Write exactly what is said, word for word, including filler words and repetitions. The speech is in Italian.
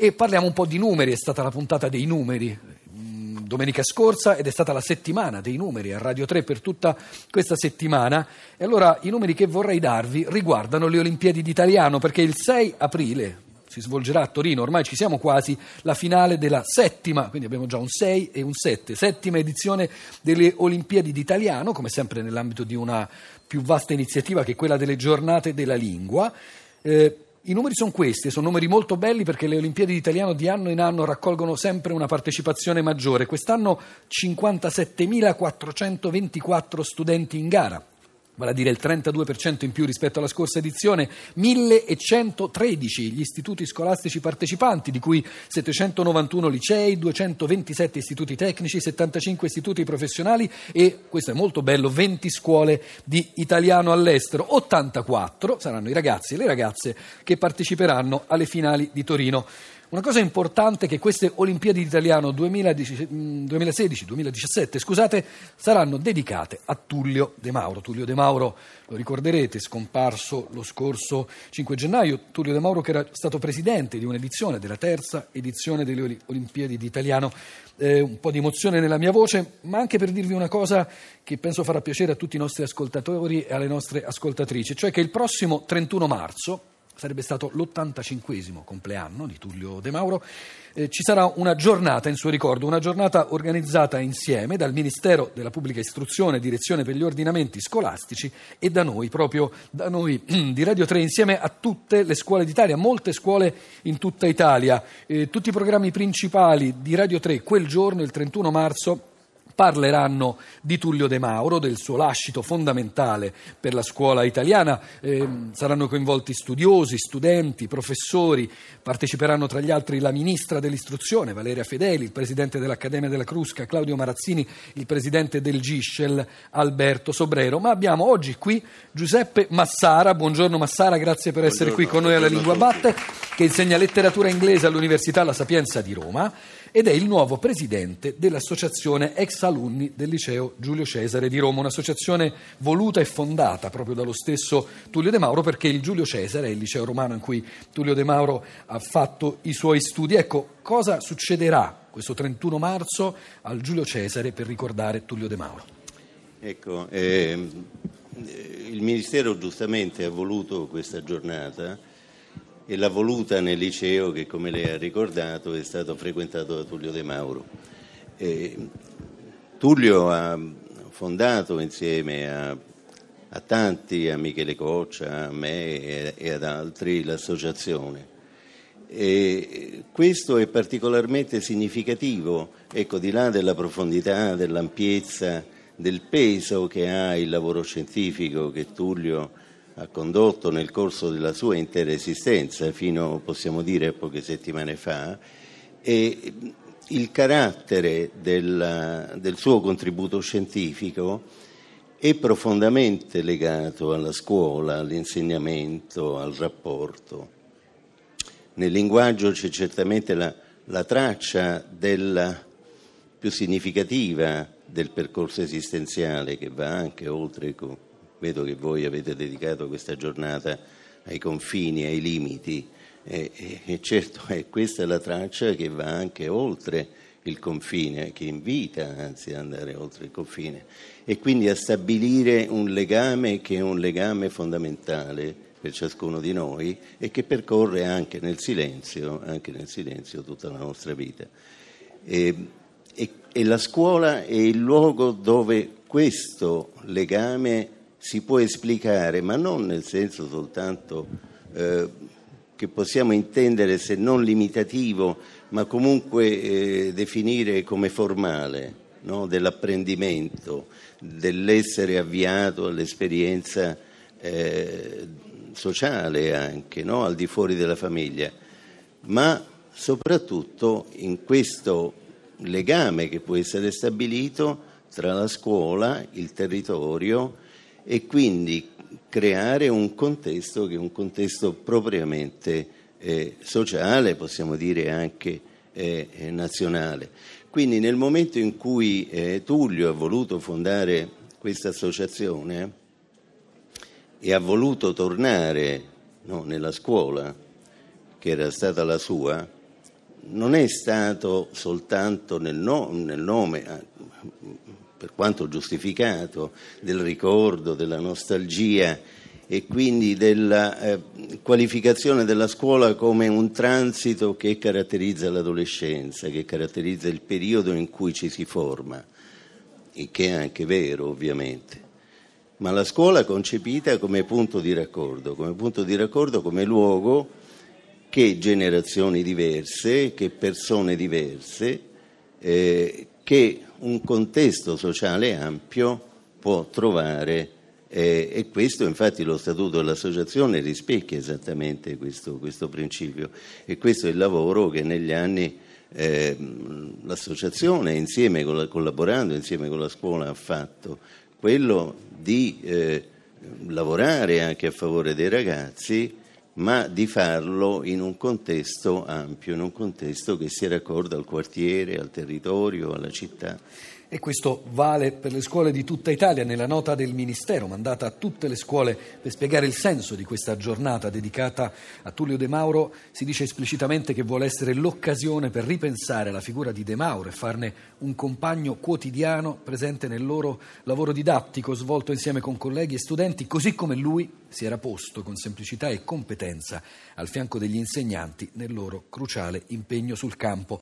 E parliamo un po' di numeri, è stata la puntata dei numeri domenica scorsa ed è stata la settimana dei numeri a Radio tre per tutta questa settimana. E allora i numeri che vorrei darvi riguardano le Olimpiadi d'Italiano, perché il sei aprile si svolgerà a Torino, ormai ci siamo quasi, la finale della settima, quindi abbiamo già un sei e un sette, settima edizione delle Olimpiadi d'Italiano, come sempre nell'ambito di una più vasta iniziativa che è quella delle giornate della lingua. Eh, I numeri sono questi, sono numeri molto belli perché le Olimpiadi d'Italiano di anno in anno raccolgono sempre una partecipazione maggiore. Quest'anno cinquantasettemilaquattrocentoventiquattro studenti in gara, vale a dire il trentadue per cento in più rispetto alla scorsa edizione, millecentotredici gli istituti scolastici partecipanti, di cui settecentonovantuno licei, duecentoventisette istituti tecnici, settantacinque istituti professionali e, questo è molto bello, venti scuole di italiano all'estero. ottantaquattro saranno i ragazzi e le ragazze che parteciperanno alle finali di Torino. Una cosa importante è che queste Olimpiadi d'Italiano duemilasedici duemiladiciassette, scusate, saranno dedicate a Tullio De Mauro. Tullio De Mauro, lo ricorderete, scomparso lo scorso cinque gennaio. Tullio De Mauro che era stato presidente di un'edizione, della terza edizione delle Olimpiadi d'Italiano. Eh, un po' di emozione nella mia voce, ma anche per dirvi una cosa che penso farà piacere a tutti i nostri ascoltatori e alle nostre ascoltatrici, cioè che il prossimo trentuno marzo, sarebbe stato l'ottantacinquesimo compleanno di Tullio De Mauro, eh, ci sarà una giornata in suo ricordo, una giornata organizzata insieme dal Ministero della Pubblica Istruzione, Direzione per gli Ordinamenti Scolastici e da noi, proprio da noi di Radio tre, insieme a tutte le scuole d'Italia, molte scuole in tutta Italia. Eh, tutti i programmi principali di Radio tre quel giorno, il trentuno marzo, parleranno di Tullio De Mauro, del suo lascito fondamentale per la scuola italiana. Eh, saranno coinvolti studiosi, studenti, professori, parteciperanno tra gli altri la ministra dell'istruzione Valeria Fedeli, il presidente dell'Accademia della Crusca Claudio Marazzini, il presidente del Giscel Alberto Sobrero. Ma abbiamo oggi qui Giuseppe Massara. Buongiorno Massara, grazie per essere buongiorno, qui con noi alla Lingua Batte, che insegna letteratura inglese all'Università La Sapienza di Roma ed è il nuovo presidente dell'associazione ex alunni del Liceo Giulio Cesare di Roma, un'associazione voluta e fondata proprio dallo stesso Tullio De Mauro, perché il Giulio Cesare è il liceo romano in cui Tullio De Mauro ha fatto i suoi studi. Ecco, cosa succederà questo trentuno marzo al Giulio Cesare per ricordare Tullio De Mauro? Ecco, eh, il Ministero giustamente ha voluto questa giornata e l'ha voluta nel liceo che, come lei ha ricordato, è stato frequentato da Tullio De Mauro. Eh, Tullio ha fondato insieme a, a tanti, a Michele Coccia, a me e, e ad altri, l'associazione. E questo è particolarmente significativo, ecco, di là della profondità, dell'ampiezza, del peso che ha il lavoro scientifico che Tullio ha condotto nel corso della sua intera esistenza fino, possiamo dire, a poche settimane fa, e il carattere del, del suo contributo scientifico è profondamente legato alla scuola, all'insegnamento, al rapporto. Nel linguaggio c'è certamente la, la traccia della più significativa del percorso esistenziale, che va anche oltre. Con, Vedo che voi avete dedicato questa giornata ai confini, ai limiti, e, e, e certo è questa la traccia che va anche oltre il confine, che invita anzi ad andare oltre il confine e quindi a stabilire un legame che è un legame fondamentale per ciascuno di noi e che percorre anche nel silenzio, anche nel silenzio tutta la nostra vita. E, e, e la scuola è il luogo dove questo legame si può esplicare, ma non nel senso soltanto eh, che possiamo intendere se non limitativo, ma comunque eh, definire come formale, no? Dell'apprendimento, dell'essere avviato all'esperienza eh, sociale anche, no? Al di fuori della famiglia, ma soprattutto in questo legame che può essere stabilito tra la scuola, il territorio, e quindi creare un contesto che è un contesto propriamente eh, sociale, possiamo dire anche eh, nazionale. Quindi nel momento in cui eh, Tullio ha voluto fondare questa associazione e ha voluto tornare no, nella scuola, che era stata la sua, non è stato soltanto nel, no, nel nome, per quanto giustificato, del ricordo, della nostalgia e quindi della eh, qualificazione della scuola come un transito che caratterizza l'adolescenza, che caratterizza il periodo in cui ci si forma, e che è anche vero ovviamente, ma la scuola concepita come punto di raccordo, come punto di raccordo, come luogo che generazioni diverse, che persone diverse, eh, che un contesto sociale ampio può trovare, eh, e questo infatti lo Statuto dell'Associazione rispecchia esattamente questo, questo principio, e questo è il lavoro che negli anni eh, l'associazione insieme con la, collaborando insieme con la scuola ha fatto, quello di eh, lavorare anche a favore dei ragazzi, ma di farlo in un contesto ampio, in un contesto che si raccorda al quartiere, al territorio, alla città. E questo vale per le scuole di tutta Italia. Nella nota del Ministero mandata a tutte le scuole per spiegare il senso di questa giornata dedicata a Tullio De Mauro si dice esplicitamente che vuole essere l'occasione per ripensare la figura di De Mauro e farne un compagno quotidiano presente nel loro lavoro didattico svolto insieme con colleghi e studenti, così come lui si era posto con semplicità e competenza al fianco degli insegnanti nel loro cruciale impegno sul campo.